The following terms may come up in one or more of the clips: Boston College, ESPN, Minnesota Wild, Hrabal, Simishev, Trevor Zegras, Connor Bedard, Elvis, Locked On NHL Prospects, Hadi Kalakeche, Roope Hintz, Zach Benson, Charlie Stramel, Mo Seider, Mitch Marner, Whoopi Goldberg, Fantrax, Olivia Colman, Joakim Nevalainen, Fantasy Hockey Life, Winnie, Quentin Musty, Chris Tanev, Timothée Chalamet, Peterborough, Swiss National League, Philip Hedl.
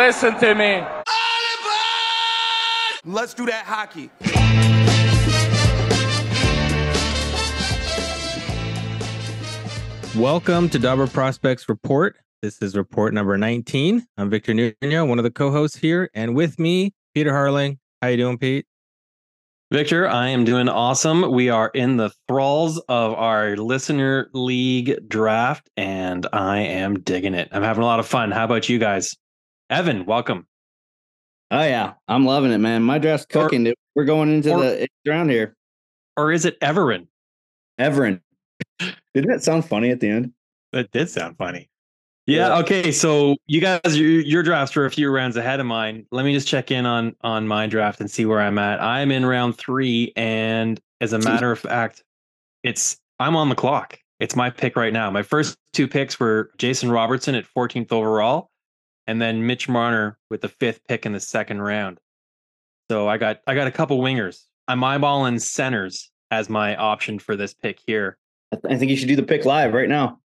Listen to me. Let's do that hockey. Welcome to Dobber Prospects Report. This is report number 19. I'm Victor Nuno, one of the co-hosts here, and with me, Peter Harling. How you doing, Pete? Victor, I am doing awesome. We are in the thralls of our listener league draft, and I am digging it. I'm having a lot of fun. How about you guys? Evan, welcome. Oh, yeah. I'm loving it, man. My draft's cooking. We're going into the eighth round here. Or is it Everin? Everin. Didn't that sound funny at the end? That did sound funny. Yeah. Okay. So you guys, your drafts were a few rounds ahead of mine. Let me just check in on my draft and see where I'm at. I'm in round 3. And as a matter of fact, I'm on the clock. It's my pick right now. My first 2 picks were Jason Robertson at 14th overall. And then Mitch Marner with the 5th pick in the 2nd round. So I got a couple wingers. I'm eyeballing centers as my option for this pick here. I think you should do the pick live right now.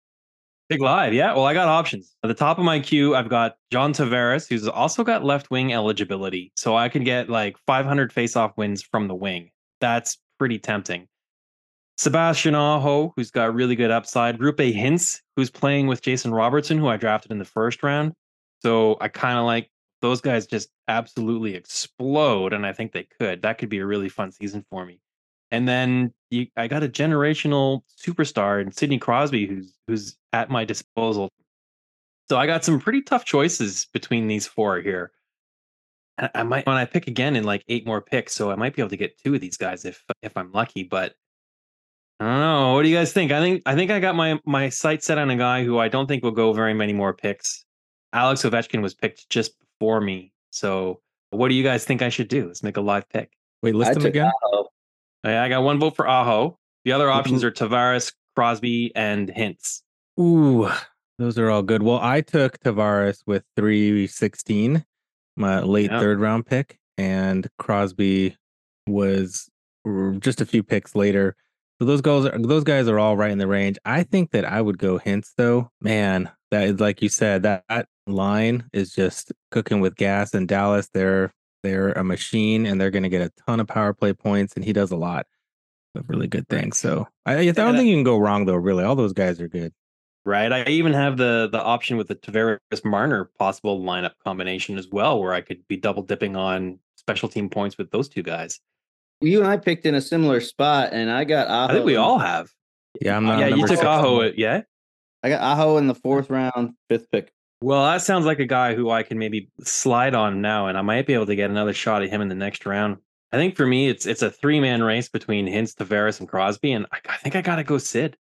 Pick live, yeah. Well, I got options. At the top of my queue, I've got John Tavares, who's also got left wing eligibility. So I could get like 500 faceoff wins from the wing. That's pretty tempting. Sebastian Aho, who's got really good upside. Roope Hintz, who's playing with Jason Robertson, who I drafted in the 1st round. So I kind of like those guys just absolutely explode, and I think they could. That could be a really fun season for me. And then I got a generational superstar in Sidney Crosby, who's at my disposal. So I got some pretty tough choices between these 4 here. I might, when I pick again in like 8 more picks, so I might be able to get 2 of these guys if I'm lucky. But I don't know. What do you guys think? I think I got my sights set on a guy who I don't think will go very many more picks. Alex Ovechkin was picked just before me. So what do you guys think I should do? Let's make a live pick. Wait, list them again. I got 1 vote for Aho. The other options are Tavares, Crosby, and Hintz. Ooh, those are all good. Well, I took Tavares with 316, my late 3rd round pick. And Crosby was just a few picks later. So those guys are all right in the range. I think that I would go Hintz, though. Man, that is, like you said, that line is just cooking with gas in Dallas. They're a machine, and they're going to get a ton of power play points, and he does a lot of really good things. So I don't think you can go wrong, though, really. All those guys are good. Right. I even have the option with the Tavares-Marner possible lineup combination as well, where I could be double-dipping on special team points with those 2 guys. You and I picked in a similar spot, and I got Aho. I think we all have. Yeah, I'm not. Yeah, you took Aho, yeah? I got Aho in the 4th round, 5th pick. Well, that sounds like a guy who I can maybe slide on now, and I might be able to get another shot at him in the next round. I think for me, it's a 3-man race between Hintz, Tavares, and Crosby, and I think I gotta go Sid.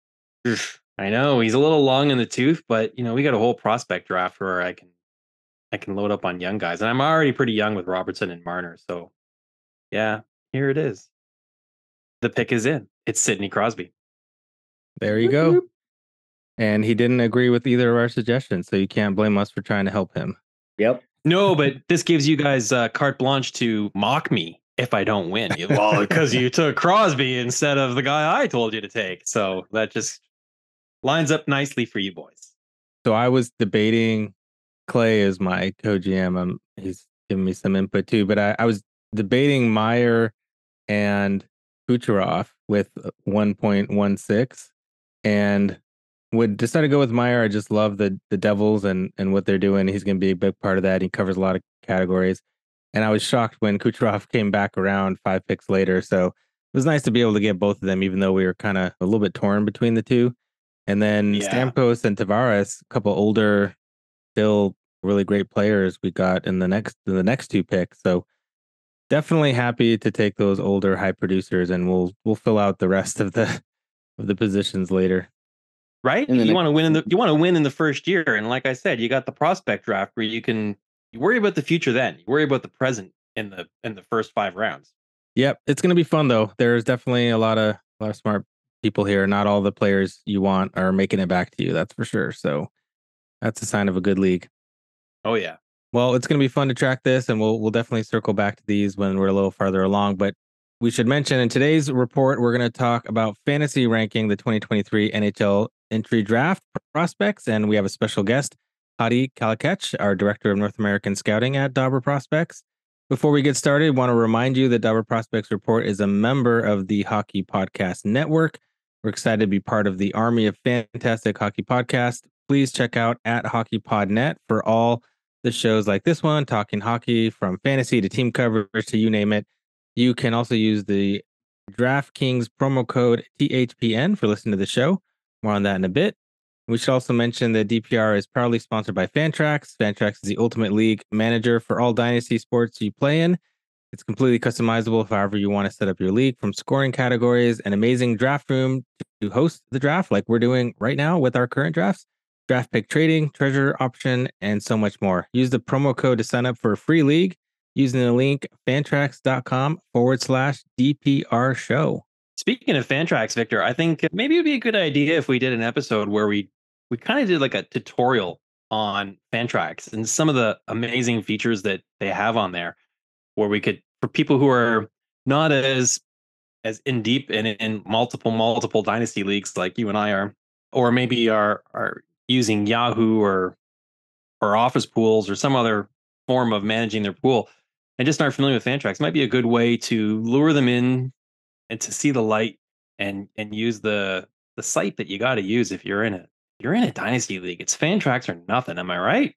I know he's a little long in the tooth, but you know we got a whole prospect draft where I can load up on young guys, and I'm already pretty young with Robertson and Marner. So yeah, here it is. The pick is in. It's Sidney Crosby. There you go. And he didn't agree with either of our suggestions, so you can't blame us for trying to help him. Yep. No, but this gives you guys carte blanche to mock me if I don't win. Well, because you took Crosby instead of the guy I told you to take. So that just lines up nicely for you boys. So I was debating. Clay is my co-GM. He's giving me some input too. But I was debating Meyer and Kucherov with 1.16 and would decide to go with Meyer. I just love the Devils and what they're doing. He's going to be a big part of that. He covers a lot of categories. And I was shocked when Kucherov came back around 5 picks later. So it was nice to be able to get both of them, even though we were kind of a little bit torn between the 2. And then Stamkos and Tavares, a couple older, still really great players we got in the next 2 picks. So definitely happy to take those older high producers, and we'll fill out the rest of the positions later. Right? You want to win in the first year. And like I said, you got the prospect draft where you worry about the future then. You worry about the present in the first 5 rounds. Yep. It's gonna be fun though. There's definitely a lot of smart people here. Not all the players you want are making it back to you, that's for sure. So that's a sign of a good league. Oh yeah. Well, it's gonna be fun to track this, and we'll definitely circle back to these when we're a little farther along. But we should mention in today's report, we're going to talk about fantasy ranking the 2023 NHL entry draft prospects. And we have a special guest, Hadi Kalakeche, our Director of North American Scouting at Dobber Prospects. Before we get started, I want to remind you that Dobber Prospects Report is a member of the Hockey Podcast Network. We're excited to be part of the army of fantastic hockey podcasts. Please check out at HockeyPodNet for all the shows like this one, Talking Hockey, from fantasy to team coverage to you name it. You can also use the DraftKings promo code THPN for listening to the show. More on that in a bit. We should also mention that DPR is proudly sponsored by Fantrax. Fantrax is the ultimate league manager for all dynasty sports you play in. It's completely customizable for however you want to set up your league, from scoring categories, an amazing draft room to host the draft like we're doing right now with our current drafts, draft pick trading, treasure option, and so much more. Use the promo code to sign up for a free league using the link fantrax.com/DPR show. Speaking of Fantrax, Victor, I think maybe it'd be a good idea if we did an episode where we kind of did like a tutorial on Fantrax and some of the amazing features that they have on there, where we could, for people who are not as in deep and in multiple dynasty leagues like you and I are, or maybe are using Yahoo or Office Pools or some other form of managing their pool and just aren't familiar with Fantrax, might be a good way to lure them in and to see the light and use the site that you got to use if you're in a dynasty league. It's Fantrax or nothing. Am I right?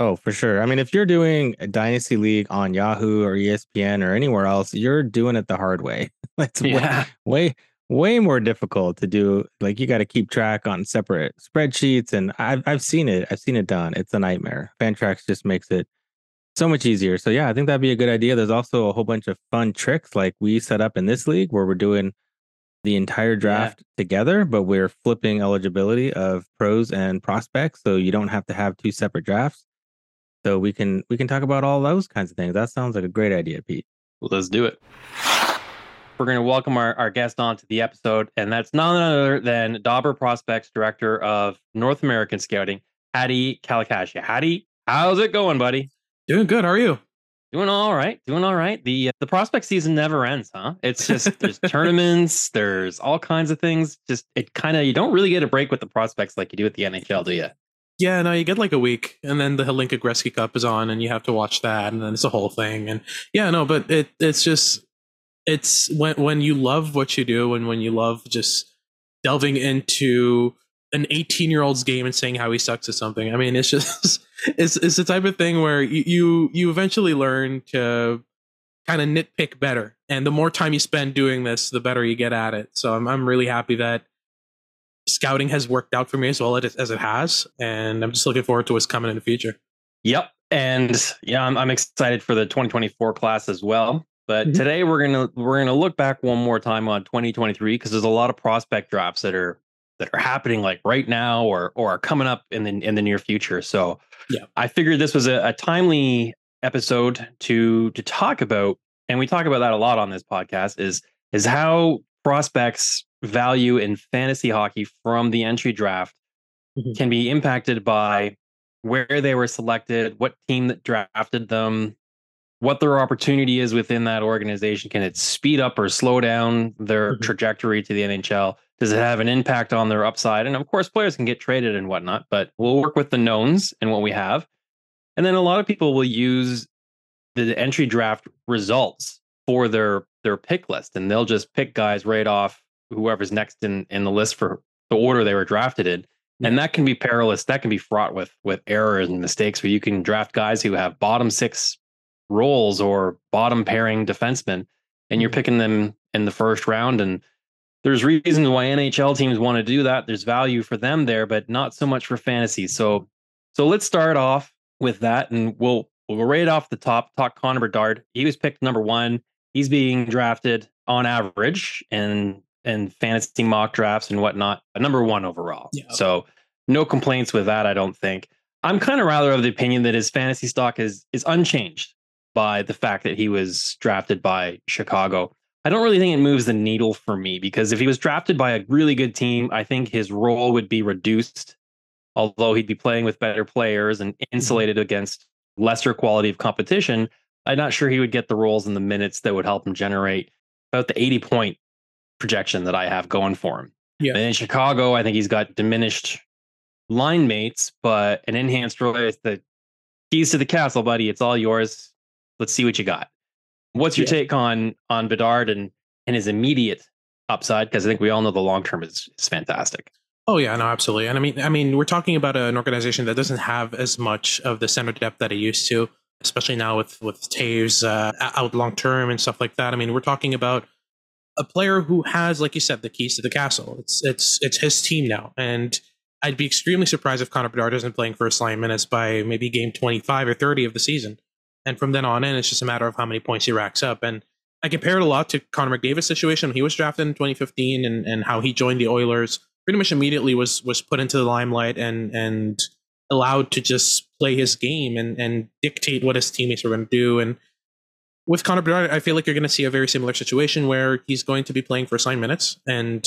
Oh, for sure. I mean, if you're doing a dynasty league on Yahoo or ESPN or anywhere else, you're doing it the hard way. It's way more difficult to do. Like, you got to keep track on separate spreadsheets, and I've seen it. I've seen it done. It's a nightmare. Fantrax just makes it so much easier. So yeah, I think that'd be a good idea. There's also a whole bunch of fun tricks like we set up in this league where we're doing the entire draft together, but we're flipping eligibility of pros and prospects, so you don't have to have two separate drafts. So we can talk about all those kinds of things. That sounds like a great idea, Pete. Well, let's do it. We're going to welcome our guest on to the episode, and that's none other than Dobber Prospects Director of North American Scouting, Hadi Kalakeche. Hadi, how's it going, buddy? Doing good. How are you? Doing all right. The prospect season never ends, huh? It's just there's tournaments, there's all kinds of things. Just it kind of, you don't really get a break with the prospects like you do with the NHL, do you? Yeah, no, you get like a week, and then the Hlinka Gretzky Cup is on, and you have to watch that, and then it's a whole thing. And yeah, no, but it's just, it's when you love what you do, and when you love just delving into an 18-year-old's game and saying how he sucks at something. I mean, it's just it's the type of thing where you eventually learn to kind of nitpick better, and the more time you spend doing this, the better you get at it. So I'm really happy that scouting has worked out for me as well as it has, and I'm just looking forward to what's coming in the future. Yep. And yeah, I'm excited for the 2024 class as well, but today we're gonna look back one more time on 2023, because there's a lot of prospect drafts that are happening like right now or are coming up in the near future. So yeah, I figured this was a timely episode to talk about, and we talk about that a lot on this podcast, is how prospects value in fantasy hockey from the entry draft can be impacted by where they were selected, what team that drafted them, what their opportunity is within that organization. Can it speed up or slow down their trajectory to the NHL? Does it have an impact on their upside? And of course, players can get traded and whatnot, but we'll work with the knowns and what we have. And then a lot of people will use the entry draft results for their pick list, and they'll just pick guys right off whoever's next in the list for the order they were drafted in. And that can be perilous. That can be fraught with errors and mistakes, where you can draft guys who have bottom six roles or bottom pairing defensemen, and you're picking them in the first round. And there's reasons why NHL teams want to do that. There's value for them there, but not so much for fantasy. So let's start off with that, and we'll go right off the top, talk Connor Bedard. He was picked number one. He's being drafted on average and fantasy mock drafts and whatnot, number one overall. Yeah. So no complaints with that, I don't think. I'm kind of rather of the opinion that his fantasy stock is unchanged by the fact that he was drafted by Chicago. I don't really think it moves the needle for me, because if he was drafted by a really good team, I think his role would be reduced, although he'd be playing with better players and insulated against lesser quality of competition. I'm not sure he would get the roles and the minutes that would help him generate about the 80-point projection that I have going for him. Yeah. And in Chicago, I think he's got diminished line mates, but an enhanced role is the keys to the castle, buddy. It's all yours. Let's see what you got. What's your take on Bedard and his immediate upside? Because I think we all know the long term is fantastic. Oh, yeah, no, absolutely. And I mean, we're talking about an organization that doesn't have as much of the center depth that it used to, especially now with Taves out long term and stuff like that. I mean, we're talking about a player who has, like you said, the keys to the castle. It's his team now. And I'd be extremely surprised if Connor Bedard isn't playing first line minutes by maybe game 25 or 30 of the season. And from then on in, it's just a matter of how many points he racks up. And I compare it a lot to Connor McDavid's situation. He was drafted in 2015 and how he joined the Oilers pretty much immediately was put into the limelight and allowed to just play his game and dictate what his teammates were going to do. And with Connor Bedard, I feel like you're going to see a very similar situation where he's going to be playing first line minutes and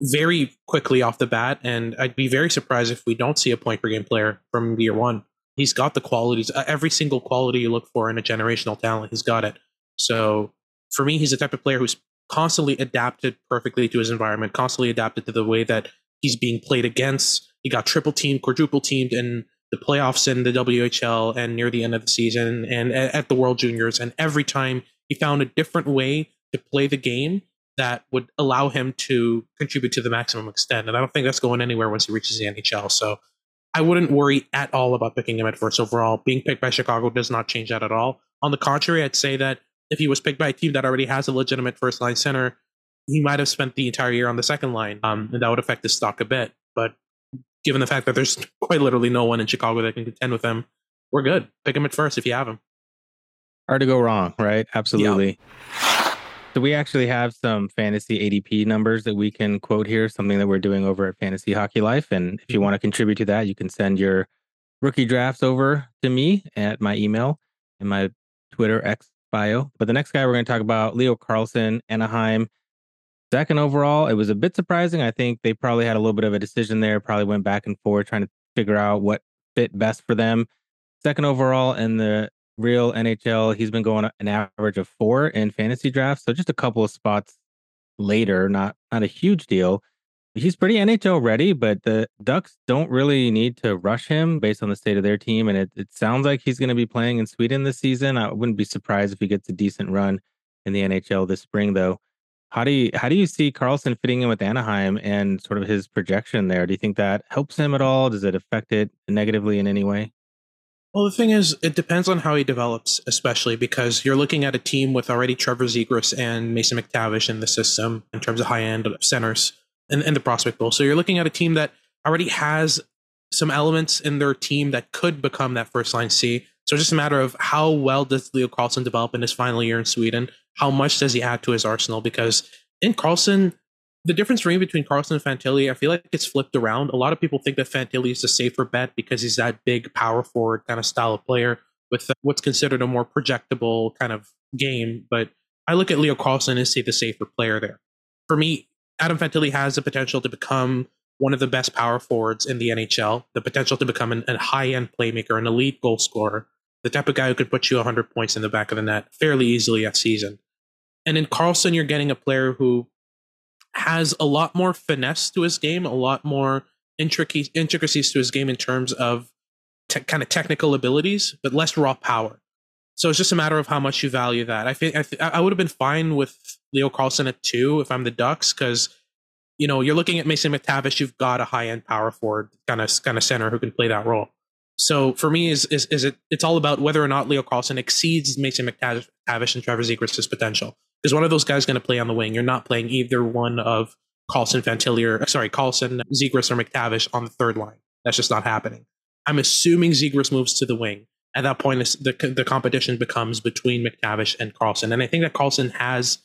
very quickly off the bat. And I'd be very surprised if we don't see a point per game player from year one. He's got the qualities, every single quality you look for in a generational talent. He's got it. So for me, he's the type of player who's constantly adapted perfectly to his environment, constantly adapted to the way that he's being played against. He got triple teamed, quadruple teamed in the playoffs in the WHL and near the end of the season and at the World Juniors. And every time he found a different way to play the game that would allow him to contribute to the maximum extent. And I don't think that's going anywhere once he reaches the NHL. So I wouldn't worry at all about picking him at first overall. Being picked by Chicago does not change that at all. On the contrary, I'd say that if he was picked by a team that already has a legitimate first line center, he might have spent the entire year on the second line. And that would affect his stock a bit. But given the fact that there's quite literally no one in Chicago that can contend with him, we're good. Pick him at first if you have him. Hard to go wrong, right? Absolutely. Yeah. So we actually have some fantasy ADP numbers that we can quote here, something that we're doing over at Fantasy Hockey Life. And if you want to contribute to that, you can send your rookie drafts over to me at my email and my Twitter X bio. But the next guy we're going to talk about, Leo Carlsson, Anaheim. Second overall, it was a bit surprising. I think they probably had a little bit of a decision there, probably went back and forth trying to figure out what fit best for them. Second overall in the real NHL, he's been going an average of 4 in fantasy drafts. So just a couple of spots later, not a huge deal. He's pretty NHL ready, but the Ducks don't really need to rush him based on the state of their team. And it sounds like he's going to be playing in Sweden this season. I wouldn't be surprised if he gets a decent run in the NHL this spring, though. How do you see Carlsson fitting in with Anaheim and sort of his projection there? Do you think that helps him at all? Does it affect it negatively in any way? Well, the thing is, it depends on how he develops, especially because you're looking at a team with already Trevor Zegras and Mason McTavish in the system in terms of high-end centers and the prospect pool. So you're looking at a team that already has some elements in their team that could become that first-line C. So it's just a matter of how well does Leo Carlsson develop in his final year in Sweden? How much does he add to his arsenal? Because in Carlsson, the difference for me between Carlsson and Fantilli, I feel like it's flipped around. A lot of people think that Fantilli is the safer bet because he's that big power forward kind of style of player with what's considered a more projectable kind of game. But I look at Leo Carlsson and see the safer player there. For me, Adam Fantilli has the potential to become one of the best power forwards in the NHL, the potential to become a high-end playmaker, an elite goal scorer, the type of guy who could put you 100 points in the back of the net fairly easily at season. And in Carlsson, you're getting a player who has a lot more finesse to his game, a lot more intricacies to his game in terms of kind of technical abilities, but less raw power. So it's just a matter of how much you value that. I would have been fine with Leo Carlsson at 2 if I'm the Ducks, because you know you're looking at Mason McTavish. You've got a high-end power forward kind of center who can play that role. So for me, it's all about whether or not Leo Carlsson exceeds Mason McTavish and Trevor Zegras' potential. Because one of those guys is going to play on the wing. You're not playing either one of Carlsson, Zegras, or McTavish on the third line. That's just not happening. I'm assuming Zegras moves to the wing. At that point, the competition becomes between McTavish and Carlsson. And I think that Carlsson has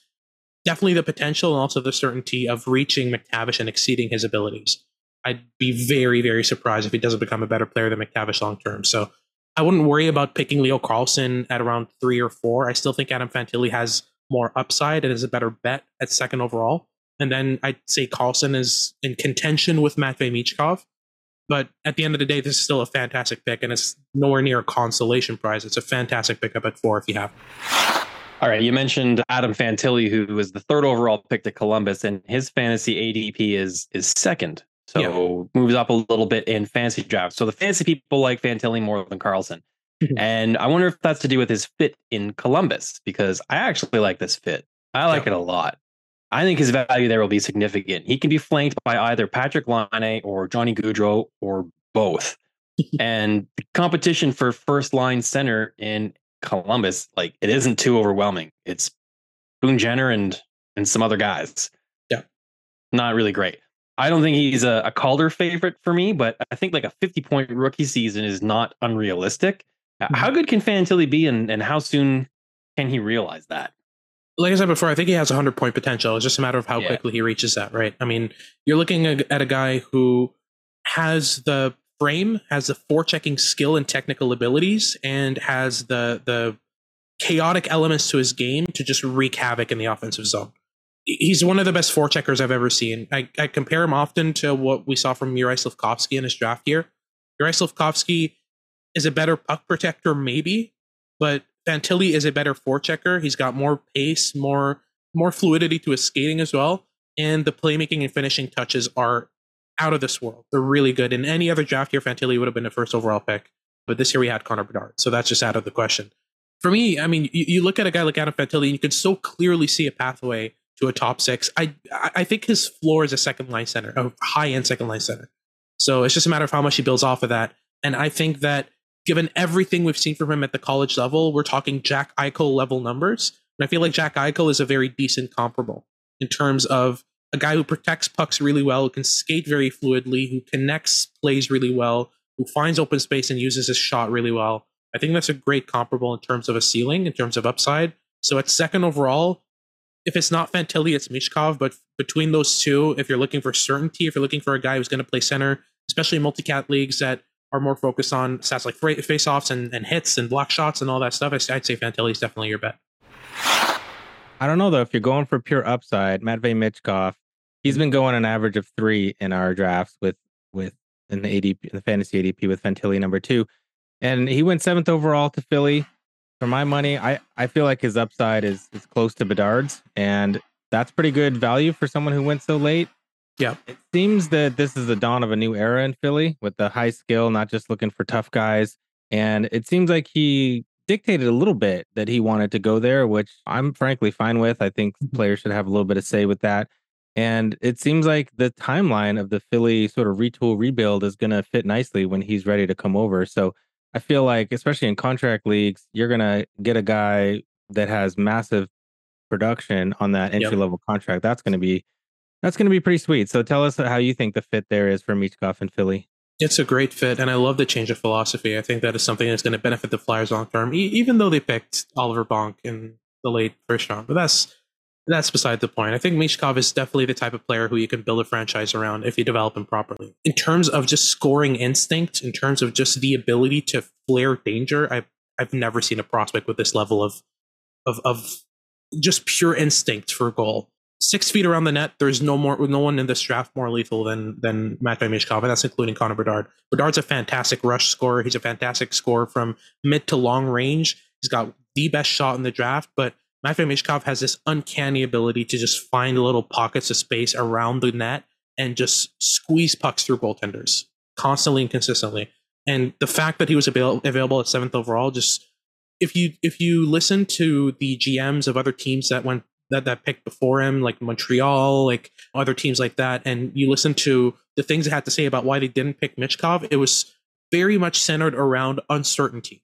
definitely the potential and also the certainty of reaching McTavish and exceeding his abilities. I'd be very, very surprised if he doesn't become a better player than McTavish long term. So I wouldn't worry about picking Leo Carlsson at around 3 or 4. I still think Adam Fantilli has more upside and is a better bet at second overall. And then I'd say Carlsson is in contention with Matvei Michkov. But at the end of the day, this is still a fantastic pick, and it's nowhere near a consolation prize. It's a fantastic pickup at 4 if you have him. All right, you mentioned Adam Fantilli, who was the third overall pick to Columbus, and his fantasy ADP is second. So moves up a little bit in fantasy draft. So the fantasy people like Fantilli more than Carlsson. And I wonder if that's to do with his fit in Columbus, because I actually like this fit. I like it a lot. I think his value there will be significant. He can be flanked by either Patrick Laine or Johnny Gaudreau or both. And the competition for first line center in Columbus, like, it isn't too overwhelming. It's Boone Jenner and some other guys. Yeah. Not really great. I don't think he's a Calder favorite for me, but I think like a 50-point rookie season is not unrealistic. How good can Fantilli be, and how soon can he realize that? Like I said before, I think he has 100-point potential. It's just a matter of how quickly he reaches that, right? I mean, you're looking at a guy who has the frame, has the forechecking skill and technical abilities, and has the chaotic elements to his game to just wreak havoc in the offensive zone. He's one of the best forecheckers I've ever seen. I compare him often to what we saw from Juraj Slafkovský in his draft year. Juraj Slafkovský is a better puck protector, maybe, but Fantilli is a better forechecker. He's got more pace, more fluidity to his skating as well, and the playmaking and finishing touches are out of this world. They're really good. In any other draft year, Fantilli would have been the first overall pick, but this year we had Connor Bedard, so that's just out of the question. For me, I mean, you look at a guy like Adam Fantilli, and you can so clearly see a pathway to a top six. I think his floor is a second line center, a high end second line center. So it's just a matter of how much he builds off of that. And I think that given everything we've seen from him at the college level, we're talking Jack Eichel level numbers. And I feel like Jack Eichel is a very decent comparable in terms of a guy who protects pucks really well, who can skate very fluidly, who connects plays really well, who finds open space and uses his shot really well. I think that's a great comparable in terms of a ceiling, in terms of upside. So at second overall, if it's not Fantilli, it's Michkov. But between those two, if you're looking for certainty, if you're looking for a guy who's going to play center, especially in multi-cat leagues that are more focused on stats like face-offs and hits and block shots and all that stuff, I'd say Fantilli is definitely your bet. I don't know, though. If you're going for pure upside, Matvei Michkov, he's been going an average of 3 in our drafts with in the ADP, in the fantasy ADP, with Fantilli number 2. And he went 7th overall to Philly. For my money, I feel like his upside is close to Bedard's, and that's pretty good value for someone who went so late. Yeah. It seems that this is the dawn of a new era in Philly with the high skill, not just looking for tough guys. And it seems like he dictated a little bit that he wanted to go there, which I'm frankly fine with. I think players should have a little bit of say with that. And it seems like the timeline of the Philly sort of retool rebuild is going to fit nicely when he's ready to come over. So I feel like, especially in contract leagues, you're going to get a guy that has massive production on that entry-level contract. That's going to be pretty sweet. So tell us how you think the fit there is for Michkov and Philly. It's a great fit, and I love the change of philosophy. I think that is something that's going to benefit the Flyers long-term, even though they picked Oliver Bonk in the late first round. But that's beside the point. I think Michkov is definitely the type of player who you can build a franchise around if you develop him properly. In terms of just scoring instinct, in terms of just the ability to flare danger, I've never seen a prospect with this level of just pure instinct for a goal. 6 feet around the net, there's no one in this draft more lethal than Matvei Michkov, and that's including Connor Bedard. Bedard's a fantastic rush scorer. He's a fantastic scorer from mid to long range. He's got the best shot in the draft, but Matvei Michkov has this uncanny ability to just find little pockets of space around the net and just squeeze pucks through goaltenders constantly and consistently. And the fact that he was available at 7th overall, just if you listen to the GMs of other teams that went that picked before him, like Montreal, like other teams like that, and you listen to the things they had to say about why they didn't pick Michkov, it was very much centered around uncertainty.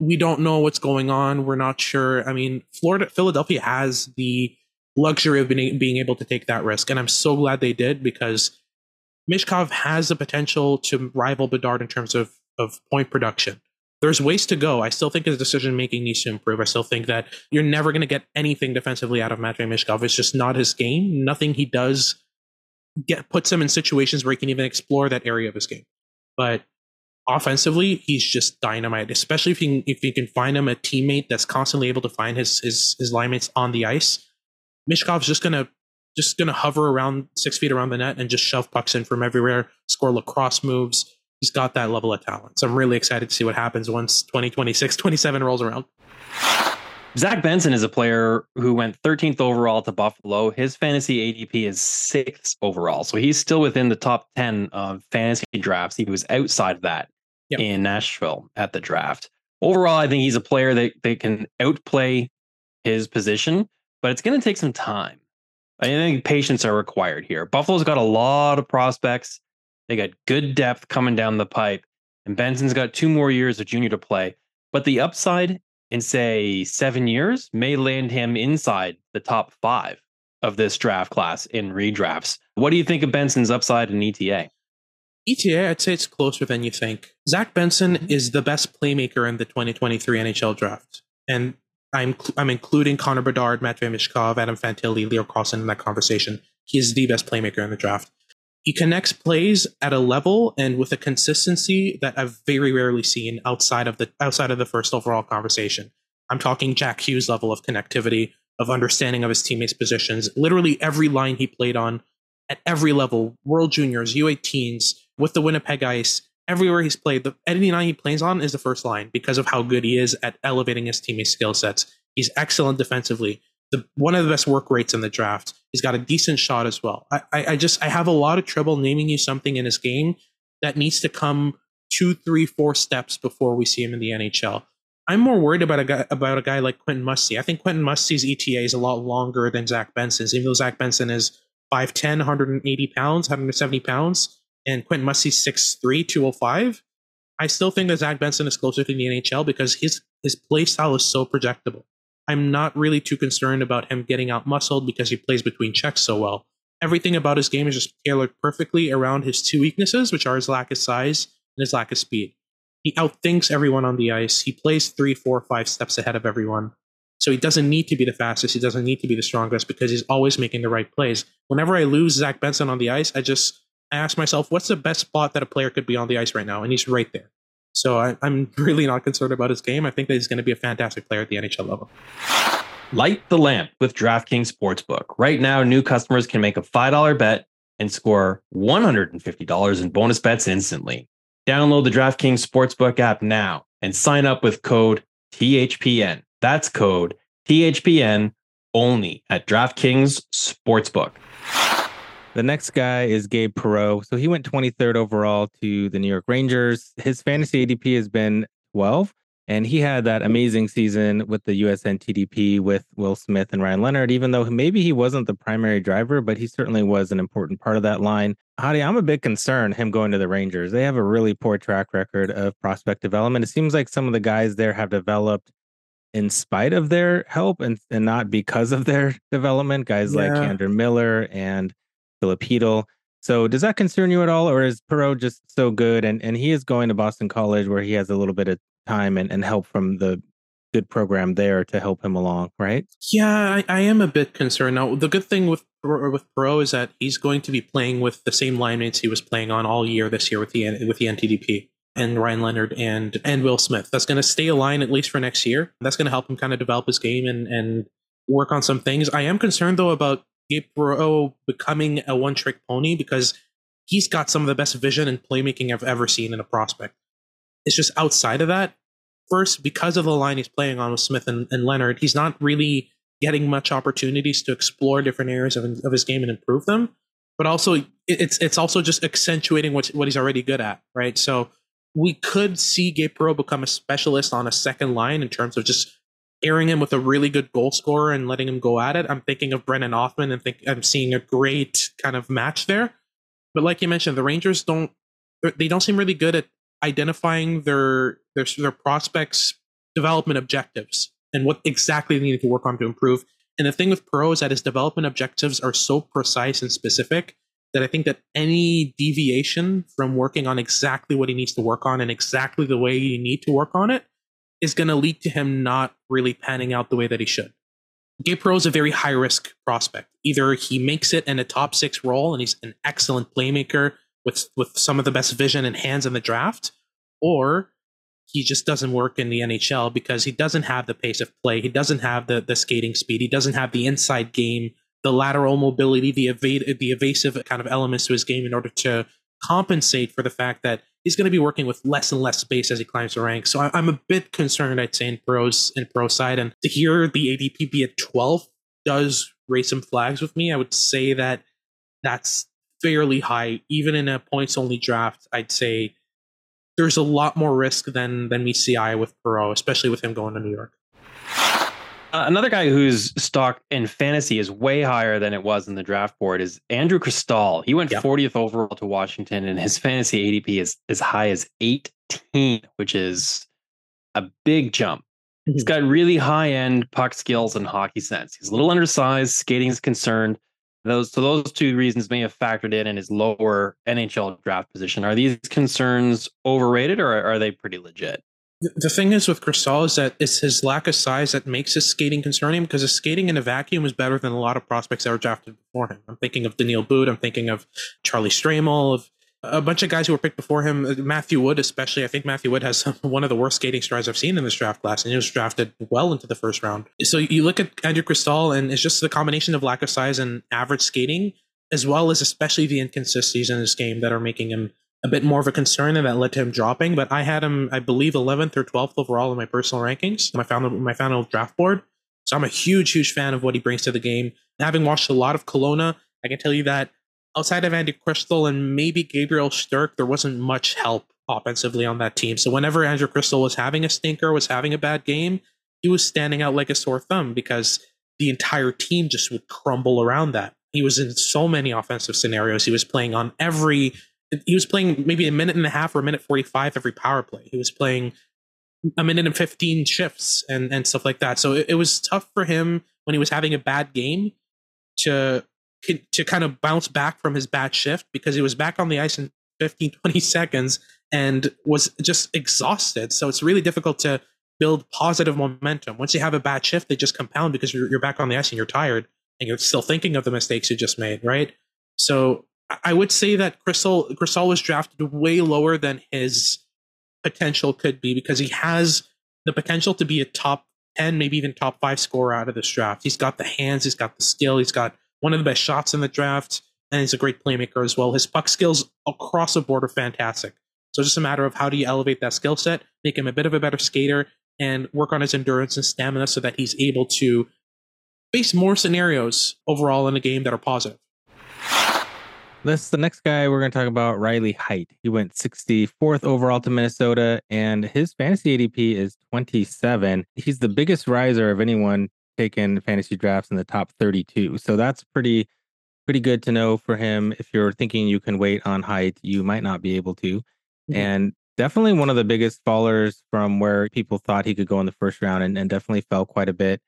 We don't know what's going on. We're not sure. I mean, Philadelphia has the luxury of being able to take that risk, and I'm so glad they did, because Michkov has the potential to rival Bedard in terms of point production. There's ways to go. I still think his decision-making needs to improve. I still think that you're never going to get anything defensively out of Matvei Michkov. It's just not his game. Nothing he does puts him in situations where he can even explore that area of his game. But offensively, he's just dynamite, especially if you can find him a teammate that's constantly able to find his linemates on the ice. Mishkov's just gonna hover around 6 feet around the net and just shove pucks in from everywhere, score lacrosse moves. He's got that level of talent. So I'm really excited to see what happens once 2026, 27 rolls around. Zach Benson is a player who went 13th overall to Buffalo. His fantasy ADP is 6th overall. So he's still within the top 10 of fantasy drafts. He was outside of that in Nashville at the draft. Overall, I think he's a player that they can outplay his position, but it's going to take some time. I think patience are required here. Buffalo's got a lot of prospects. They got good depth coming down the pipe, and Benson's got 2 more years of junior to play. But the upside in, say, 7 years may land him inside the top 5 of this draft class in redrafts. What do you think of Benson's upside in ETA? ETA, I'd say it's closer than you think. Zach Benson is the best playmaker in the 2023 NHL draft. And I'm including Connor Bedard, Matvei Michkov, Adam Fantilli, Leo Carlsson in that conversation. He is the best playmaker in the draft. He connects plays at a level and with a consistency that I've very rarely seen outside of the first overall conversation. I'm talking Jack Hughes level of connectivity, of understanding of his teammates' positions. Literally every line he played on at every level, World Juniors, U18s, with the Winnipeg Ice, everywhere he's played, any line he plays on is the first line because of how good he is at elevating his teammates' skill sets. He's excellent defensively. One of the best work rates in the draft. He's got a decent shot as well. I have a lot of trouble naming you something in his game that needs to come 2, 3, 4 steps before we see him in the NHL. I'm more worried about a guy like Quentin Musty. I think Quentin Musty's ETA is a lot longer than Zach Benson's, even though Zach Benson is 5'10", 180 pounds, 170 pounds, and Quentin Musty's 6'3", 205. I still think that Zach Benson is closer to the NHL because his play style is so projectable. I'm not really too concerned about him getting out-muscled because he plays between checks so well. Everything about his game is just tailored perfectly around his 2 weaknesses, which are his lack of size and his lack of speed. He outthinks everyone on the ice. He plays 3, 4, 5 steps ahead of everyone. So he doesn't need to be the fastest. He doesn't need to be the strongest because he's always making the right plays. Whenever I lose Zach Benson on the ice, I ask myself, what's the best spot that a player could be on the ice right now? And he's right there. So I'm really not concerned about his game. I think that he's going to be a fantastic player at the NHL level. Light the lamp with DraftKings Sportsbook. Right now, new customers can make a $5 bet and score $150 in bonus bets instantly. Download the DraftKings Sportsbook app now and sign up with code THPN. That's code THPN only at DraftKings Sportsbook. The next guy is Gabe Perreault. So he went 23rd overall to the New York Rangers. His fantasy ADP has been 12, and he had that amazing season with the USN TDP with Will Smith and Ryan Leonard, even though maybe he wasn't the primary driver, but he certainly was an important part of that line. Hadi, I'm a bit concerned him going to the Rangers. They have a really poor track record of prospect development. It seems like some of the guys there have developed in spite of their help and not because of their development. Guys like Andrew Miller and Philip Hedl. So does that concern you at all, or is Perreault just so good? And he is going to Boston College, where he has a little bit of time and help from the good program there to help him along, right? Yeah, I am a bit concerned. Now, the good thing with Perreault is that he's going to be playing with the same line mates he was playing on all year this year with the NTDP and Ryan Leonard and Will Smith. That's going to stay aligned at least for next year. That's going to help him kind of develop his game and work on some things. I am concerned, though, about Gabe Perreault becoming a one-trick pony because he's got some of the best vision and playmaking I've ever seen in a prospect. It's just outside of that. First, because of the line he's playing on with Smith and Leonard, he's not really getting much opportunities to explore different areas of his game and improve them. But also, it's also just accentuating what he's already good at, right? So we could see Gabe Perreault become a specialist on a second line in terms of just airing him with a really good goal scorer and letting him go at it. I'm thinking of Brendan Hoffman and think I'm seeing a great kind of match there. But like you mentioned, the Rangers don't seem really good at identifying their prospects' development objectives and what exactly they need to work on to improve. And the thing with Perreault is that his development objectives are so precise and specific that I think that any deviation from working on exactly what he needs to work on and exactly the way you need to work on it is going to lead to him not really panning out the way that he should. Gabe Perreault is a very high-risk prospect. Either he makes it in a top-6 role, and he's an excellent playmaker with some of the best vision and hands in the draft, or he just doesn't work in the NHL because he doesn't have the pace of play, he doesn't have the skating speed, he doesn't have the inside game, the lateral mobility, the evasive kind of elements to his game in order to compensate for the fact that he's going to be working with less and less space as he climbs the ranks. So I'm a bit concerned, I'd say, in pro side. And to hear the ADP be at 12 does raise some flags with me. I would say that that's fairly high. Even in a points-only draft, I'd say there's a lot more risk than we see with Perreault, especially with him going to New York. Another guy whose stock in fantasy is way higher than it was in the draft board is Andrew Cristall. He went 40th overall to Washington, and his fantasy ADP is as high as 18, which is a big jump. Mm-hmm. He's got really high-end puck skills and hockey sense. He's a little undersized. Skating is concerned. Those two reasons may have factored in his lower NHL draft position. Are these concerns overrated, or are they pretty legit? The thing is with Cristall is that it's his lack of size that makes his skating concerning, because his skating in a vacuum is better than a lot of prospects that were drafted before him. I'm thinking of Daniil But. I'm thinking of Charlie Stramel, of a bunch of guys who were picked before him. Matthew Wood, especially. I think Matthew Wood has one of the worst skating strides I've seen in this draft class, and he was drafted well into the first round. So you look at Andrew Cristall, and it's just the combination of lack of size and average skating, as well as especially the inconsistencies in his game that are making him a bit more of a concern, and that led to him dropping. But I had him, I believe, 11th or 12th overall in my personal rankings, my final draft board. So I'm a huge fan of what he brings to the game. And having watched a lot of Kelowna, I can tell you that outside of Andrew Cristall and maybe Gabriel Sterk, there wasn't much help offensively on that team. So whenever Andrew Cristall was having a stinker, was having a bad game, he was standing out like a sore thumb because the entire team just would crumble around that. He was in so many offensive scenarios. He was playing on every... He was playing maybe a minute and a half or a minute 45 every power play. He was playing a minute and 15 shifts and stuff like that. So it was tough for him when he was having a bad game to kind of bounce back from his bad shift, because he was back on the ice in 15, 20 seconds and was just exhausted. So it's really difficult to build positive momentum. Once you have a bad shift, they just compound because you're back on the ice and you're tired and you're still thinking of the mistakes you just made, right? So I would say that Cristall was drafted way lower than his potential could be, because he has the potential to be a top 10, maybe even top 5 scorer out of this draft. He's got the hands, he's got the skill, he's got one of the best shots in the draft, and he's a great playmaker as well. His puck skills across the board are fantastic. So it's just a matter of how do you elevate that skill set, make him a bit of a better skater, and work on his endurance and stamina so that he's able to face more scenarios overall in a game that are positive. That's the next guy we're going to talk about, Riley Heidt. He went 64th overall to Minnesota, and his fantasy ADP is 27. He's the biggest riser of anyone taken fantasy drafts in the top 32. So that's pretty good to know for him. If you're thinking you can wait on Heidt, you might not be able to. Mm-hmm. And definitely one of the biggest fallers from where people thought he could go in the first round, and definitely fell quite a bit.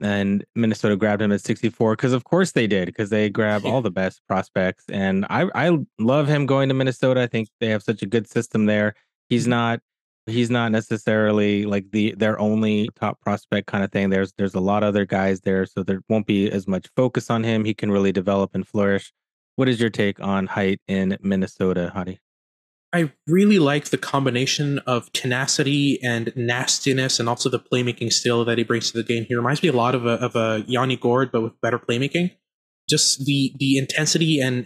And Minnesota grabbed him at 64 because, of course, they did, because they grab all the best prospects. And I love him going to Minnesota. I think they have such a good system there. He's not necessarily like their only top prospect kind of thing. There's a lot of other guys there, so there won't be as much focus on him. He can really develop and flourish. What is your take on Heidt in Minnesota, Hadi? I really like the combination of tenacity and nastiness, and also the playmaking skill that he brings to the game. He reminds me a lot of a Yanni Gourde, but with better playmaking. Just the intensity and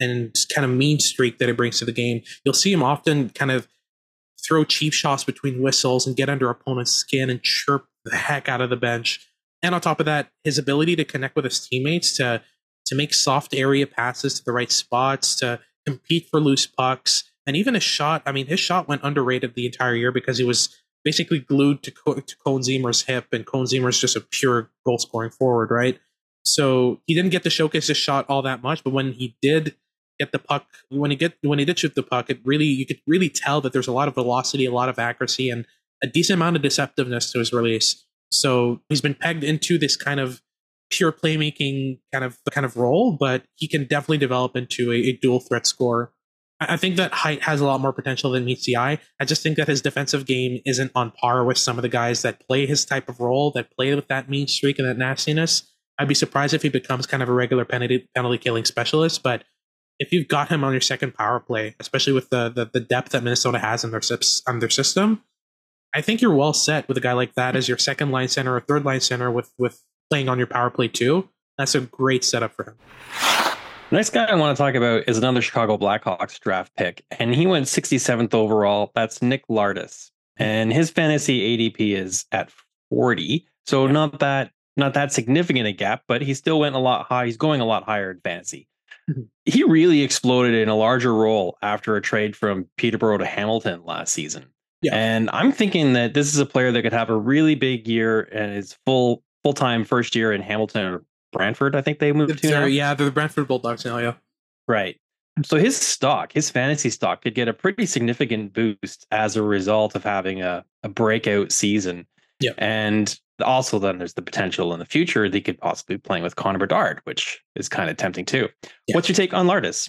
kind of mean streak that it brings to the game. You'll see him often kind of throw cheap shots between whistles and get under opponent's skin and chirp the heck out of the bench. And on top of that, his ability to connect with his teammates, to make soft area passes to the right spots, to compete for loose pucks. And even his shot, I mean, his shot went underrated the entire year because he was basically glued to Coenzeemer's hip, and Coenzeemer's just a pure goal-scoring forward, right? So he didn't get to showcase his shot all that much, but when he did get the puck, when he did shoot the puck, you could really tell that there's a lot of velocity, a lot of accuracy, and a decent amount of deceptiveness to his release. So he's been pegged into this kind of pure playmaking kind of role, but he can definitely develop into a dual threat scorer. I think that Heidt has a lot more potential than meets the eye. I just think that his defensive game isn't on par with some of the guys that play his type of role, that play with that mean streak and that nastiness. I'd be surprised if he becomes kind of a regular penalty killing specialist, but if you've got him on your second power play, especially with the depth that Minnesota has in their system, I think you're well set with a guy like that as your second line center or third line center with playing on your power play too. That's a great setup for him. Next guy I want to talk about is another Chicago Blackhawks draft pick, and he went 67th overall. That's Nick Lardis, and his fantasy ADP is at 40. So not that significant a gap, but he still went a lot high. He's going a lot higher in fantasy. He really exploded in a larger role after a trade from Peterborough to Hamilton last season. Yeah. And I'm thinking that this is a player that could have a really big year and his full-time first year in Hamilton or Brantford, I think they moved to now. Yeah, they're the Brantford Bulldogs now, yeah. Right. So his stock, his fantasy stock, could get a pretty significant boost as a result of having a breakout season. Yeah. And also then there's the potential in the future that he could possibly be playing with Connor Bedard, which is kind of tempting too. Yeah. What's your take on Lardis?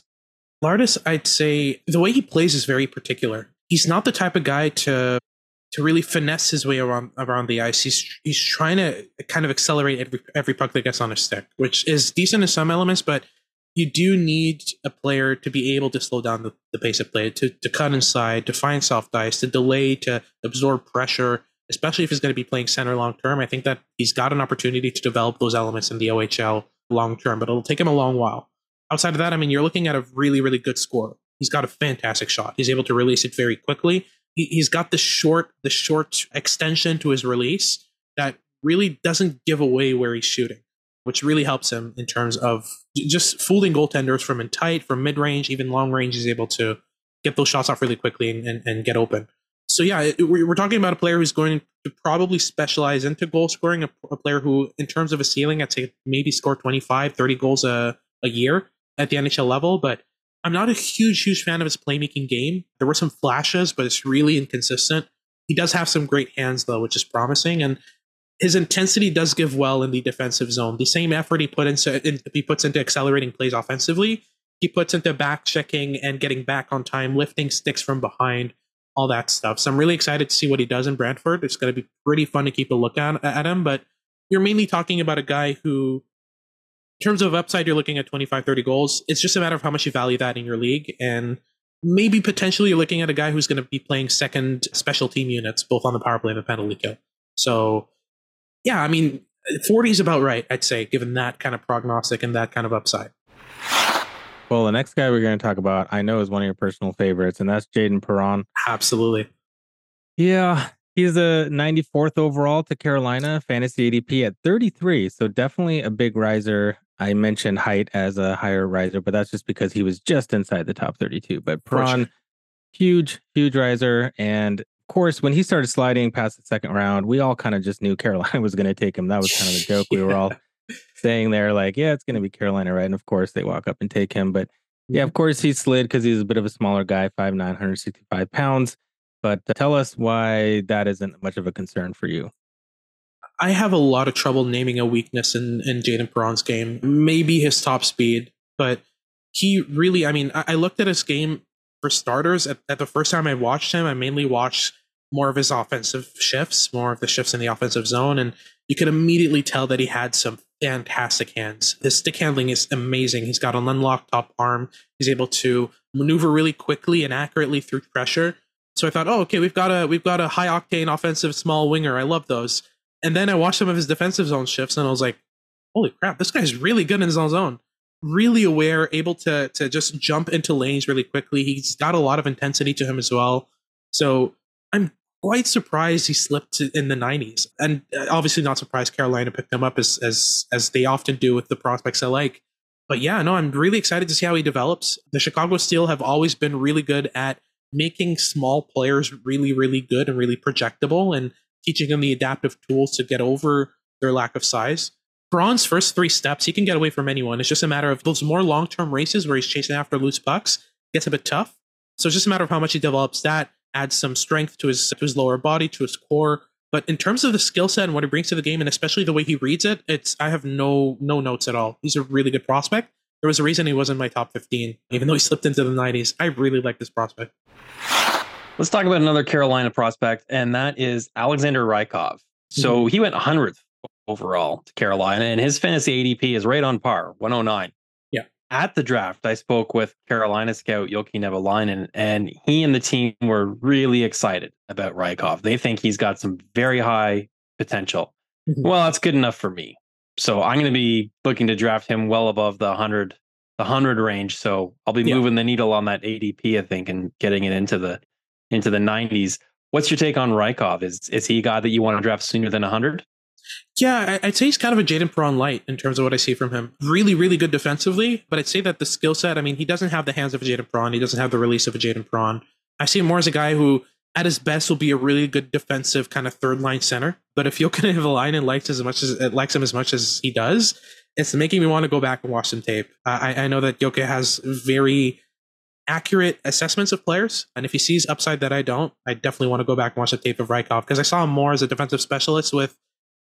Lardis, I'd say the way he plays is very particular. He's not the type of guy to really finesse his way around the ice. He's trying to kind of accelerate every puck that gets on his stick, which is decent in some elements, but you do need a player to be able to slow down the pace of play, to cut inside, to find soft ice, to delay, to absorb pressure, especially if he's going to be playing center long term. I think that he's got an opportunity to develop those elements in the OHL long term, but it'll take him a long while. Outside of that, I mean, you're looking at a really, really good scorer. He's got a fantastic shot. He's able to release it very quickly. He's got the short extension to his release that really doesn't give away where he's shooting, which really helps him in terms of just fooling goaltenders from in tight, from mid-range, even long-range. He's able to get those shots off really quickly and get open. So yeah, we're talking about a player who's going to probably specialize into goal scoring, a player who, in terms of a ceiling, I'd say maybe score 25, 30 goals a year at the NHL level, but I'm not a huge fan of his playmaking game. There were some flashes, but it's really inconsistent. He does have some great hands, though, which is promising. And his intensity does give well in the defensive zone. The same effort he puts into accelerating plays offensively, he puts into back checking and getting back on time, lifting sticks from behind, all that stuff. So I'm really excited to see what he does in Brantford. It's going to be pretty fun to keep a look at him. But you're mainly talking about a guy who, in terms of upside, you're looking at 25, 30 goals. It's just a matter of how much you value that in your league. And maybe potentially you're looking at a guy who's going to be playing second special team units, both on the power play and the penalty kill. So, yeah, I mean, 40 is about right, I'd say, given that kind of prognostic and that kind of upside. Well, the next guy we're going to talk about, I know, is one of your personal favorites, and that's Jayden Perron. Absolutely. Yeah. He's the 94th overall to Carolina, fantasy ADP at 33. So definitely a big riser. I mentioned Heidt as a higher riser, but that's just because he was just inside the top 32. But Perron, huge riser. And of course, when he started sliding past the second round, we all kind of just knew Carolina was going to take him. That was kind of a joke. Yeah. We were all saying there like, yeah, it's going to be Carolina, right? And of course, they walk up and take him. But yeah, of course, he slid because he's a bit of a smaller guy, 5'9", 165 pounds. But tell us why that isn't much of a concern for you. I have a lot of trouble naming a weakness in Jayden Perron's game. Maybe his top speed, but he really, I mean, I looked at his game for starters. At the first time I watched him, I mainly watched more of his offensive shifts, more of the shifts in the offensive zone. And you could immediately tell that he had some fantastic hands. His stick handling is amazing. He's got an unlocked top arm. He's able to maneuver really quickly and accurately through pressure. So I thought, oh, okay, we've got a high octane offensive small winger. I love those. And then I watched some of his defensive zone shifts, and I was like, holy crap, this guy's really good in his own zone. Really aware, able to just jump into lanes really quickly. He's got a lot of intensity to him as well. So I'm quite surprised he slipped in the 90s, and obviously not surprised Carolina picked him up as they often do with the prospects I like. But yeah, no, I'm really excited to see how he develops. The Chicago Steel have always been really good at making small players really, really good and really projectable and teaching them the adaptive tools to get over their lack of size. Perron's first three steps, he can get away from anyone. It's just a matter of those more long-term races where he's chasing after loose pucks, gets a bit tough. So it's just a matter of how much he develops that, adds some strength to his lower body, to his core. But in terms of the skill set and what he brings to the game, and especially the way he reads it, I have no notes at all. He's a really good prospect. There was a reason he wasn't my top 15, even though he slipped into the 90s. I really like this prospect. Let's talk about another Carolina prospect, and that is Alexander Rykov. So he went 100th overall to Carolina, and his fantasy ADP is right on par, 109. Yeah. At the draft, I spoke with Carolina scout Joakim Nevalainen, and he and the team were really excited about Rykov. They think he's got some very high potential. Well, that's good enough for me. So I'm going to be looking to draft him well above the 100, the 100 range. So I'll be moving the needle on that ADP, I think, and getting it into the 90s. What's your take on Rykov? Is he a guy that you want to draft sooner than 100? Yeah, I'd say he's kind of a Jayden Perron light in terms of what I see from him. Really, really good defensively, but I'd say that the skill set, I mean, he doesn't have the hands of a Jayden Perron. He doesn't have the release of a Jayden Perron. I see him more as a guy who, at his best, will be a really good defensive kind of third-line center. But if Jokinen Hevalainen likes him as much as he does, it's making me want to go back and watch some tape. I know that Jokinen has very accurate assessments of players, and if he sees upside that I don't, I definitely want to go back and watch the tape of Rykov, because I saw him more as a defensive specialist with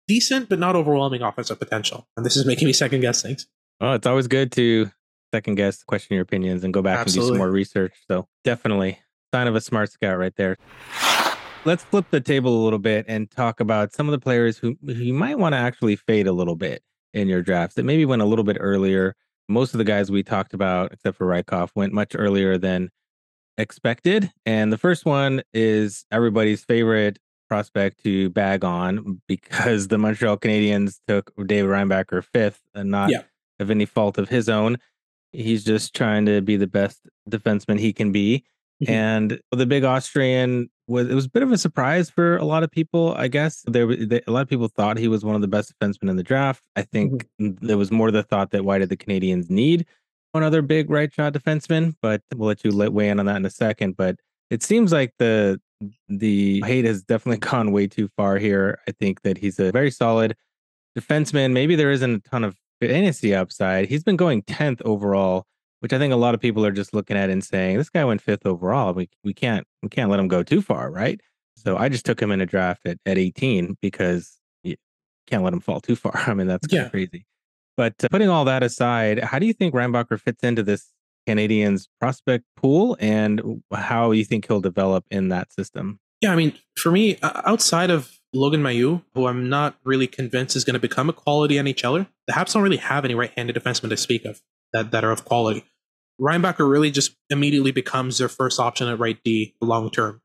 decent but not overwhelming offensive potential, and this is making me second guess things. Well, it's always good to second guess, question your opinions, and go back and do some more research. So definitely sign of a smart scout right there. Let's flip the table a little bit and talk about some of the players who you might want to actually fade a little bit in your drafts that maybe went a little bit earlier. Most of the guys we talked about, except for Rykov, went much earlier than expected. And the first one is everybody's favorite prospect to bag on, because the Montreal Canadiens took David Reinbacher fifth, and not of any fault of his own. He's just trying to be the best defenseman he can be. Mm-hmm. And the big Austrian was a bit of a surprise for a lot of people, I guess. A lot of people thought he was one of the best defensemen in the draft. I think there was more the thought that why did the Canadiens need another big right shot defenseman? But we'll let you weigh in on that in a second. But it seems like the hate has definitely gone way too far here. I think that he's a very solid defenseman. Maybe there isn't a ton of fantasy upside. He's been going 10th overall, which I think a lot of people are just looking at and saying, this guy went 5th overall. We can't let him go too far, right? So I just took him in a draft at 18 because you can't let him fall too far. I mean, that's kind of crazy. But putting all that aside, how do you think Reinbacher fits into this Canadiens prospect pool, and how you think he'll develop in that system? Yeah, I mean, for me, outside of Logan Mailloux, who I'm not really convinced is going to become a quality NHLer, the Habs don't really have any right-handed defensemen to speak of that are of quality. Reinbacher really just immediately becomes their first option at right D long-term.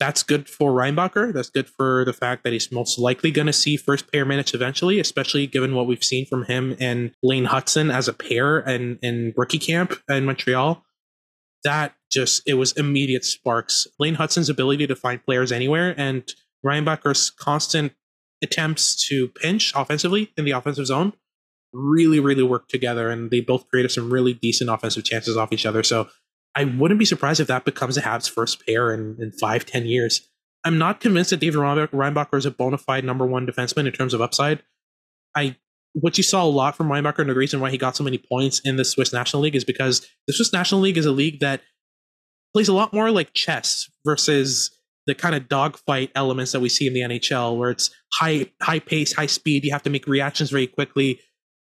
That's good for Reinbacher. That's good for the fact that he's most likely going to see first pair minutes eventually, especially given what we've seen from him and Lane Hudson as a pair and in rookie camp in Montreal. It was immediate sparks. Lane Hudson's ability to find players anywhere and Reinbacher's constant attempts to pinch offensively in the offensive zone really, really worked together, and they both created some really decent offensive chances off each other. So I wouldn't be surprised if that becomes a Habs first pair in 5-10 years. I'm not convinced that David Reinbacher is a bona fide number one defenseman in terms of upside. What you saw a lot from Reinbacher, and the reason why he got so many points in the Swiss National League, is because the Swiss National League is a league that plays a lot more like chess versus the kind of dogfight elements that we see in the NHL, where it's high pace, high speed. You have to make reactions very quickly.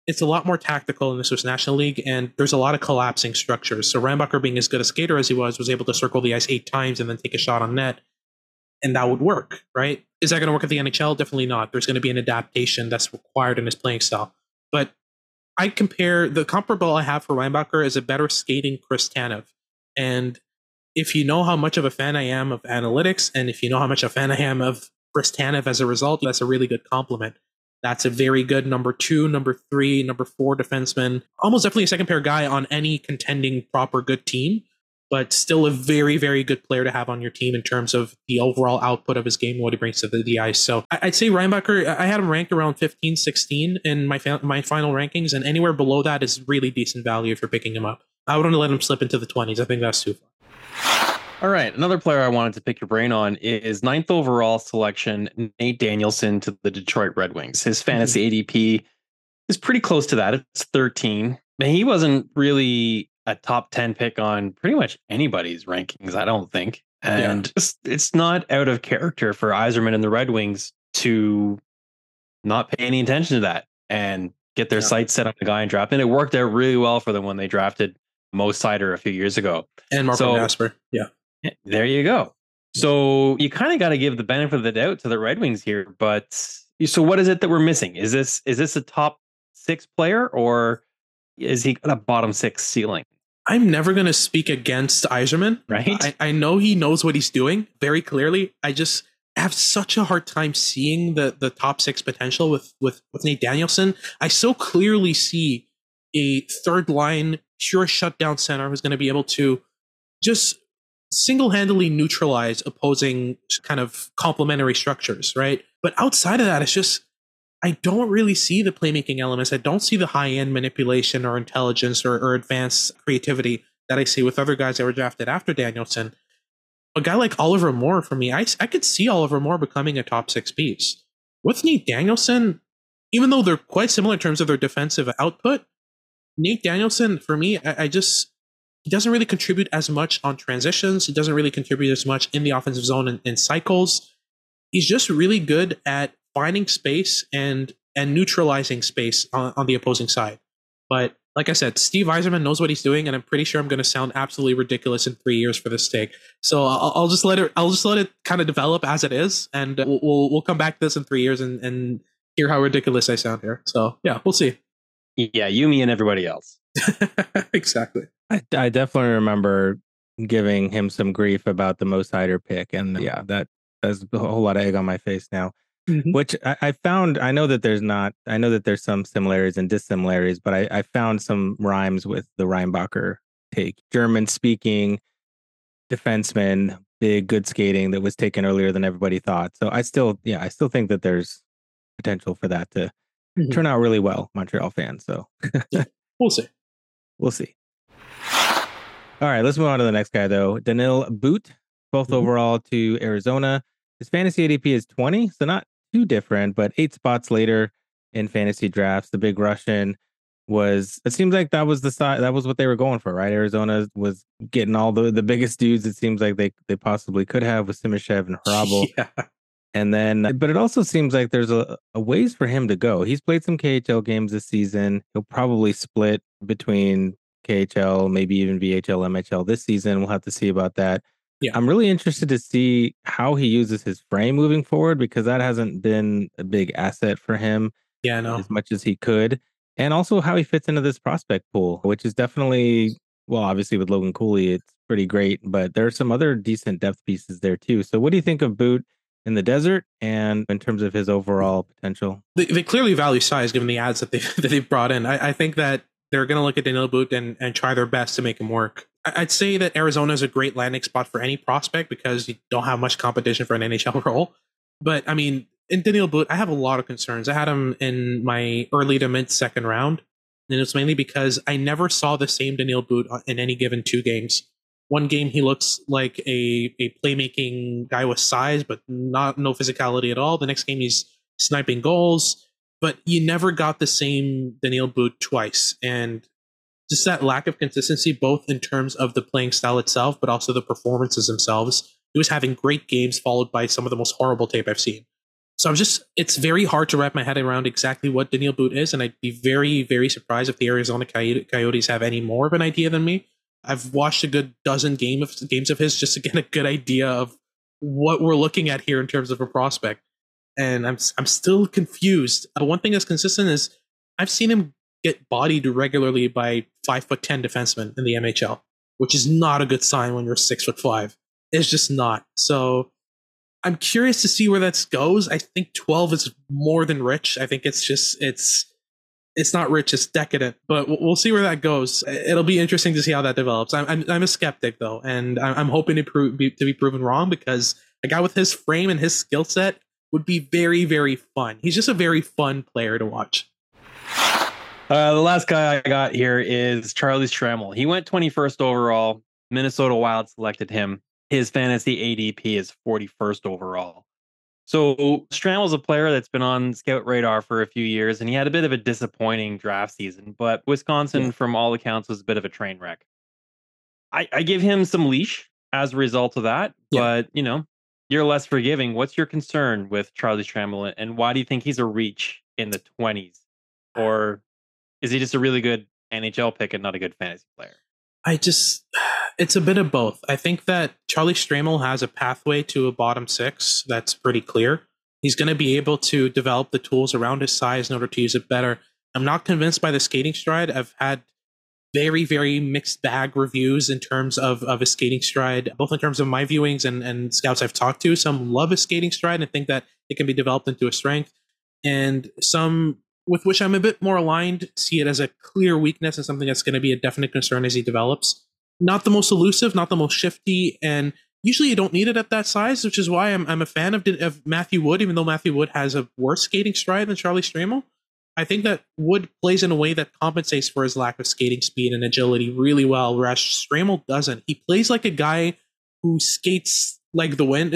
It's a lot more tactical in the Swiss National League, and there's a lot of collapsing structures. So Reinbacher, being as good a skater as he was able to circle the ice 8 times and then take a shot on net, and that would work, right? Is that going to work at the NHL? Definitely not. There's going to be an adaptation that's required in his playing style. But I compare the comparable I have for Reinbacher is a better skating Chris Tanev. And if you know how much of a fan I am of analytics, and if you know how much of a fan I am of Chris Tanev as a result, that's a really good compliment. That's a very good number 2, number 3, number 4 defenseman. Almost definitely a second pair guy on any contending proper good team, but still a very, very good player to have on your team in terms of the overall output of his game and what he brings to the ice. So I'd say Reinbacher, I had him ranked around 15, 16 in my final rankings, and anywhere below that is really decent value if you're picking him up. I wouldn't let him slip into the 20s. I think that's too far. All right. Another player I wanted to pick your brain on is 9th overall selection, Nate Danielson to the Detroit Red Wings. His fantasy ADP is pretty close to that. It's 13. But he wasn't really a top 10 pick on pretty much anybody's rankings, I don't think. And it's not out of character for Yzerman and the Red Wings to not pay any attention to that and get their sights set on the guy and draft. And it worked out really well for them when they drafted Mo Sider a few years ago. And Marco Gasper. Yeah. There you go. So you kind of got to give the benefit of the doubt to the Red Wings here. But so what is it that we're missing? Is this a top 6 player, or is he got a bottom 6 ceiling? I'm never going to speak against Yzerman. Right. I know he knows what he's doing very clearly. I just have such a hard time seeing the top 6 potential with Nate Danielson. I so clearly see a third line pure shutdown center who's going to be able to just single-handedly neutralize opposing kind of complementary structures, right? But outside of that, it's just, I don't really see the playmaking elements. I don't see the high-end manipulation or intelligence or advanced creativity that I see with other guys that were drafted after Danielson. A guy like Oliver Moore, for me, I could see Oliver Moore becoming a top six piece. With Nate Danielson, even though they're quite similar in terms of their defensive output, Nate Danielson, for me, he doesn't really contribute as much on transitions. He doesn't really contribute as much in the offensive zone and cycles. He's just really good at finding space and neutralizing space on the opposing side. But like I said, Steve Yzerman knows what he's doing, and I'm pretty sure I'm going to sound absolutely ridiculous in 3 years for this take. So I'll just let it. I'll just let it kind of develop as it is, and we'll come back to this in 3 years and hear how ridiculous I sound here. So yeah, we'll see. Yeah, you, me, and everybody else. Exactly. I definitely remember giving him some grief about the Mo Sider pick, and yeah, that's a whole lot of egg on my face now. Mm-hmm. Which I found, I know that there's some similarities and dissimilarities, but I found some rhymes with the Reinbacher take. German speaking defenseman, big, good skating that was taken earlier than everybody thought. So I still think that there's potential for that to turn out really well, Montreal fans. So We'll see. All right, let's move on to the next guy though. Daniil But, 12th overall to Arizona. His fantasy ADP is 20, so not too different, but 8 spots later in fantasy drafts. The big Russian was, it seems like that was what they were going for, right? Arizona was getting all the biggest dudes it seems like they possibly could have with Simishev and Hrabal. Yeah. And then, but it also seems like there's a ways for him to go. He's played some KHL games this season. He'll probably split between KHL, maybe even VHL, MHL this season. We'll have to see about that. Yeah. I'm really interested to see how he uses his frame moving forward, because that hasn't been a big asset for him as much as he could. And also how he fits into this prospect pool, which is definitely, well, obviously with Logan Cooley, it's pretty great, but there are some other decent depth pieces there too. So what do you think of But in the desert and in terms of his overall potential? They clearly value size given the ads that they've brought in. I think that they're going to look at Daniil But and try their best to make him work. I'd say that Arizona is a great landing spot for any prospect because you don't have much competition for an NHL role. But I mean, in Daniil But, I have a lot of concerns. I had him in my early to mid second round, and it's mainly because I never saw the same Daniil But in any given 2 games. One game he looks like a playmaking guy with size, but no physicality at all. The next game he's sniping goals, but you never got the same Daniil But twice, and just that lack of consistency, both in terms of the playing style itself, but also the performances themselves. He was having great games followed by some of the most horrible tape I've seen. So it's very hard to wrap my head around exactly what Daniil But is. And I'd be very, very surprised if the Arizona Coyotes have any more of an idea than me. I've watched a good dozen games of his just to get a good idea of what we're looking at here in terms of a prospect. And I'm still confused. But one thing that's consistent is I've seen him get bodied regularly by 5'10" defensemen in the MHL, which is not a good sign when you're 6'5". It's just not. So I'm curious to see where that goes. I think 12 is more than rich. I think it's not rich, it's decadent, but we'll see where that goes. It'll be interesting to see how that develops. I'm a skeptic though, and I'm hoping to be proven wrong, because a guy with his frame and his skill set would be very, very fun. He's just a very fun player to watch. The last guy I got here is Charlie Stramel. He went 21st overall. Minnesota Wild selected him. His fantasy ADP is 41st overall. So Stramel's a player that's been on scout radar for a few years, and he had a bit of a disappointing draft season, but Wisconsin, from all accounts, was a bit of a train wreck. I give him some leash as a result of that, but you're less forgiving. What's your concern with Charlie Stramel, and why do you think he's a reach in the 20s? Or is he just a really good NHL pick and not a good fantasy player? It's a bit of both. I think that Charlie Stramel has a pathway to a bottom six that's pretty clear. He's going to be able to develop the tools around his size in order to use it better. I'm not convinced by the skating stride. I've had very, very mixed bag reviews in terms of his skating stride, both in terms of my viewings and scouts I've talked to. Some love his skating stride and think that it can be developed into a strength. And some with which I'm a bit more aligned, see it as a clear weakness and something that's going to be a definite concern as he develops. Not the most elusive, not the most shifty, and usually you don't need it at that size, which is why I'm a fan of Matthew Wood, even though Matthew Wood has a worse skating stride than Charlie Stramel. I think that Wood plays in a way that compensates for his lack of skating speed and agility really well, whereas Stramel doesn't. He plays like a guy who skates like the wind,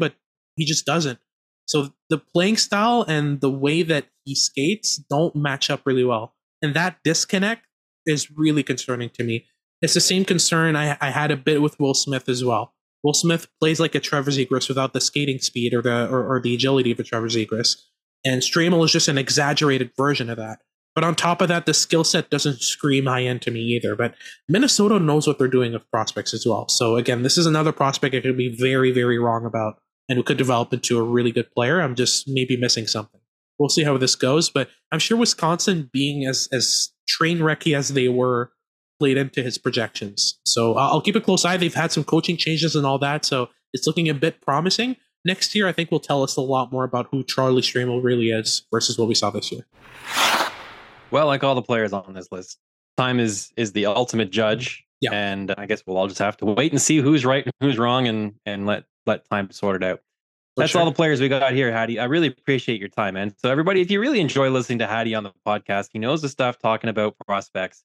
but he just doesn't. So the playing style and the way that he skates don't match up really well. And that disconnect is really concerning to me. It's the same concern I had a bit with Will Smith as well. Will Smith plays like a Trevor Zegras without the skating speed or the agility of a Trevor Zegras. And Stramel is just an exaggerated version of that. But on top of that, the skill set doesn't scream high end to me either. But Minnesota knows what they're doing with prospects as well. So again, this is another prospect I could be very, very wrong about and who could develop into a really good player. I'm just maybe missing something. We'll see how this goes. But I'm sure Wisconsin, being as train wrecky as they were, played into his projections. So I'll keep a close eye. They've had some coaching changes and all that, so it's looking a bit promising. Next year, I think will tell us a lot more about who Charlie Stramel really is versus what we saw this year. Well, like all the players on this list, time is the ultimate judge. Yeah. And I guess we'll all just have to wait and see who's right and who's wrong and let time sort it out. That's sure. All the players we got here, Hadi. I really appreciate your time, man. So everybody, if you really enjoy listening to Hadi on the podcast, he knows the stuff talking about prospects.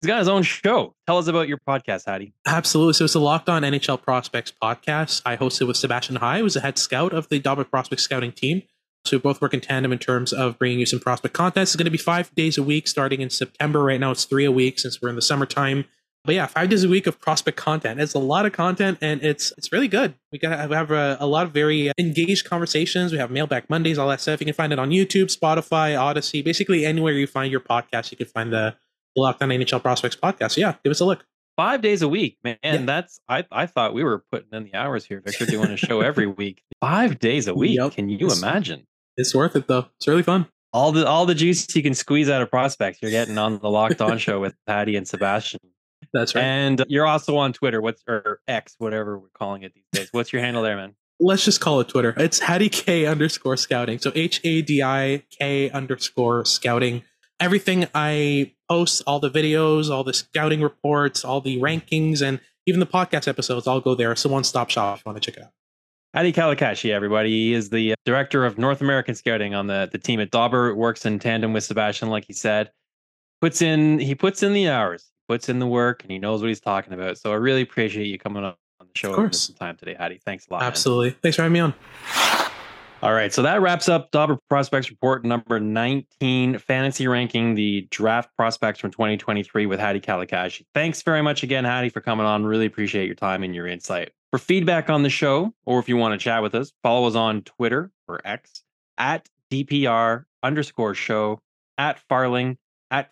He's got his own show. Tell us about your podcast, Hadi. Absolutely. So it's the Locked On NHL Prospects podcast. I host it with Sebastian Aho, who's the head scout of the Dobber Prospects scouting team. So we both work in tandem in terms of bringing you some prospect content. It's going to be 5 days a week starting in September. Right now it's 3 a week since we're in the summertime. But yeah, 5 days a week of prospect content. It's a lot of content and it's really good. We have a lot of very engaged conversations. We have Mailback Mondays, all that stuff. You can find it on YouTube, Spotify, Odyssey, basically anywhere you find your podcast, you can find the Locked On NHL Prospects podcast. So yeah, give us a look. 5 days a week, man. Yeah. That's I thought we were putting in the hours here, Victor, doing a show every week. 5 days a week. Yep. Can you imagine? It's worth it though. It's really fun. All the juice you can squeeze out of prospects you're getting on the Locked On show with Hadi and Sebastian. That's right. And you're also on Twitter, or X, whatever we're calling it these days. What's your handle there, man? Let's just call it Twitter. It's #Hadi_K_scouting. So HADIK_scouting. Everything I post, all the videos, all the scouting reports, all the rankings, and even the podcast episodes, all go there. It's a one-stop shop if you want to check it out. Hadi Kalakeche, everybody. He is the director of North American Scouting on the team at Dobber. Works in tandem with Sebastian, like he said. He puts in the hours. Puts in the work, and he knows what he's talking about. So I really appreciate you coming up on the show for some time today, Hadi. Thanks a lot. Absolutely. Man. Thanks for having me on. All right. So that wraps up Dobber Prospects Report number 19, Fantasy Ranking the Draft Prospects from 2023 with Hadi Kalakeche. Thanks very much again, Hadi, for coming on. Really appreciate your time and your insight. For feedback on the show, or if you want to chat with us, follow us on Twitter or X at @DPR_show, @Farling. @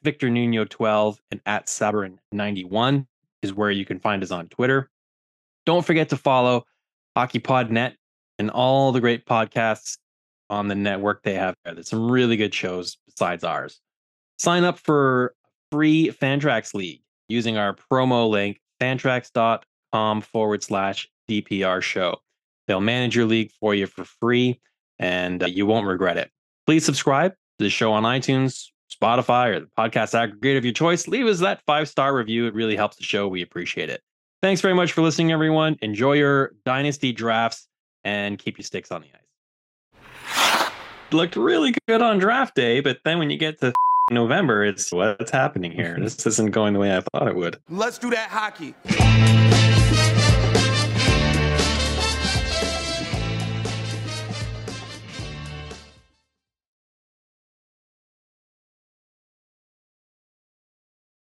Victor Nuno 12 and @ Sabarin 91 is where you can find us on Twitter. Don't forget to follow HockeyPodNet and all the great podcasts on the network they have there. There's some really good shows besides ours. Sign up for free Fantrax League using our promo link, fantrax.com/DPR show. They'll manage your league for you for free, and you won't regret it. Please subscribe to the show on iTunes, Spotify, or the podcast aggregator of your choice. Leave us that 5-star review. It really helps the show. We appreciate it. Thanks very much for listening, everyone. Enjoy your dynasty drafts and keep your sticks on the ice. Looked really good on draft day, but then when you get to November, it's what's happening here. This isn't going the way I thought it would. Let's do that hockey.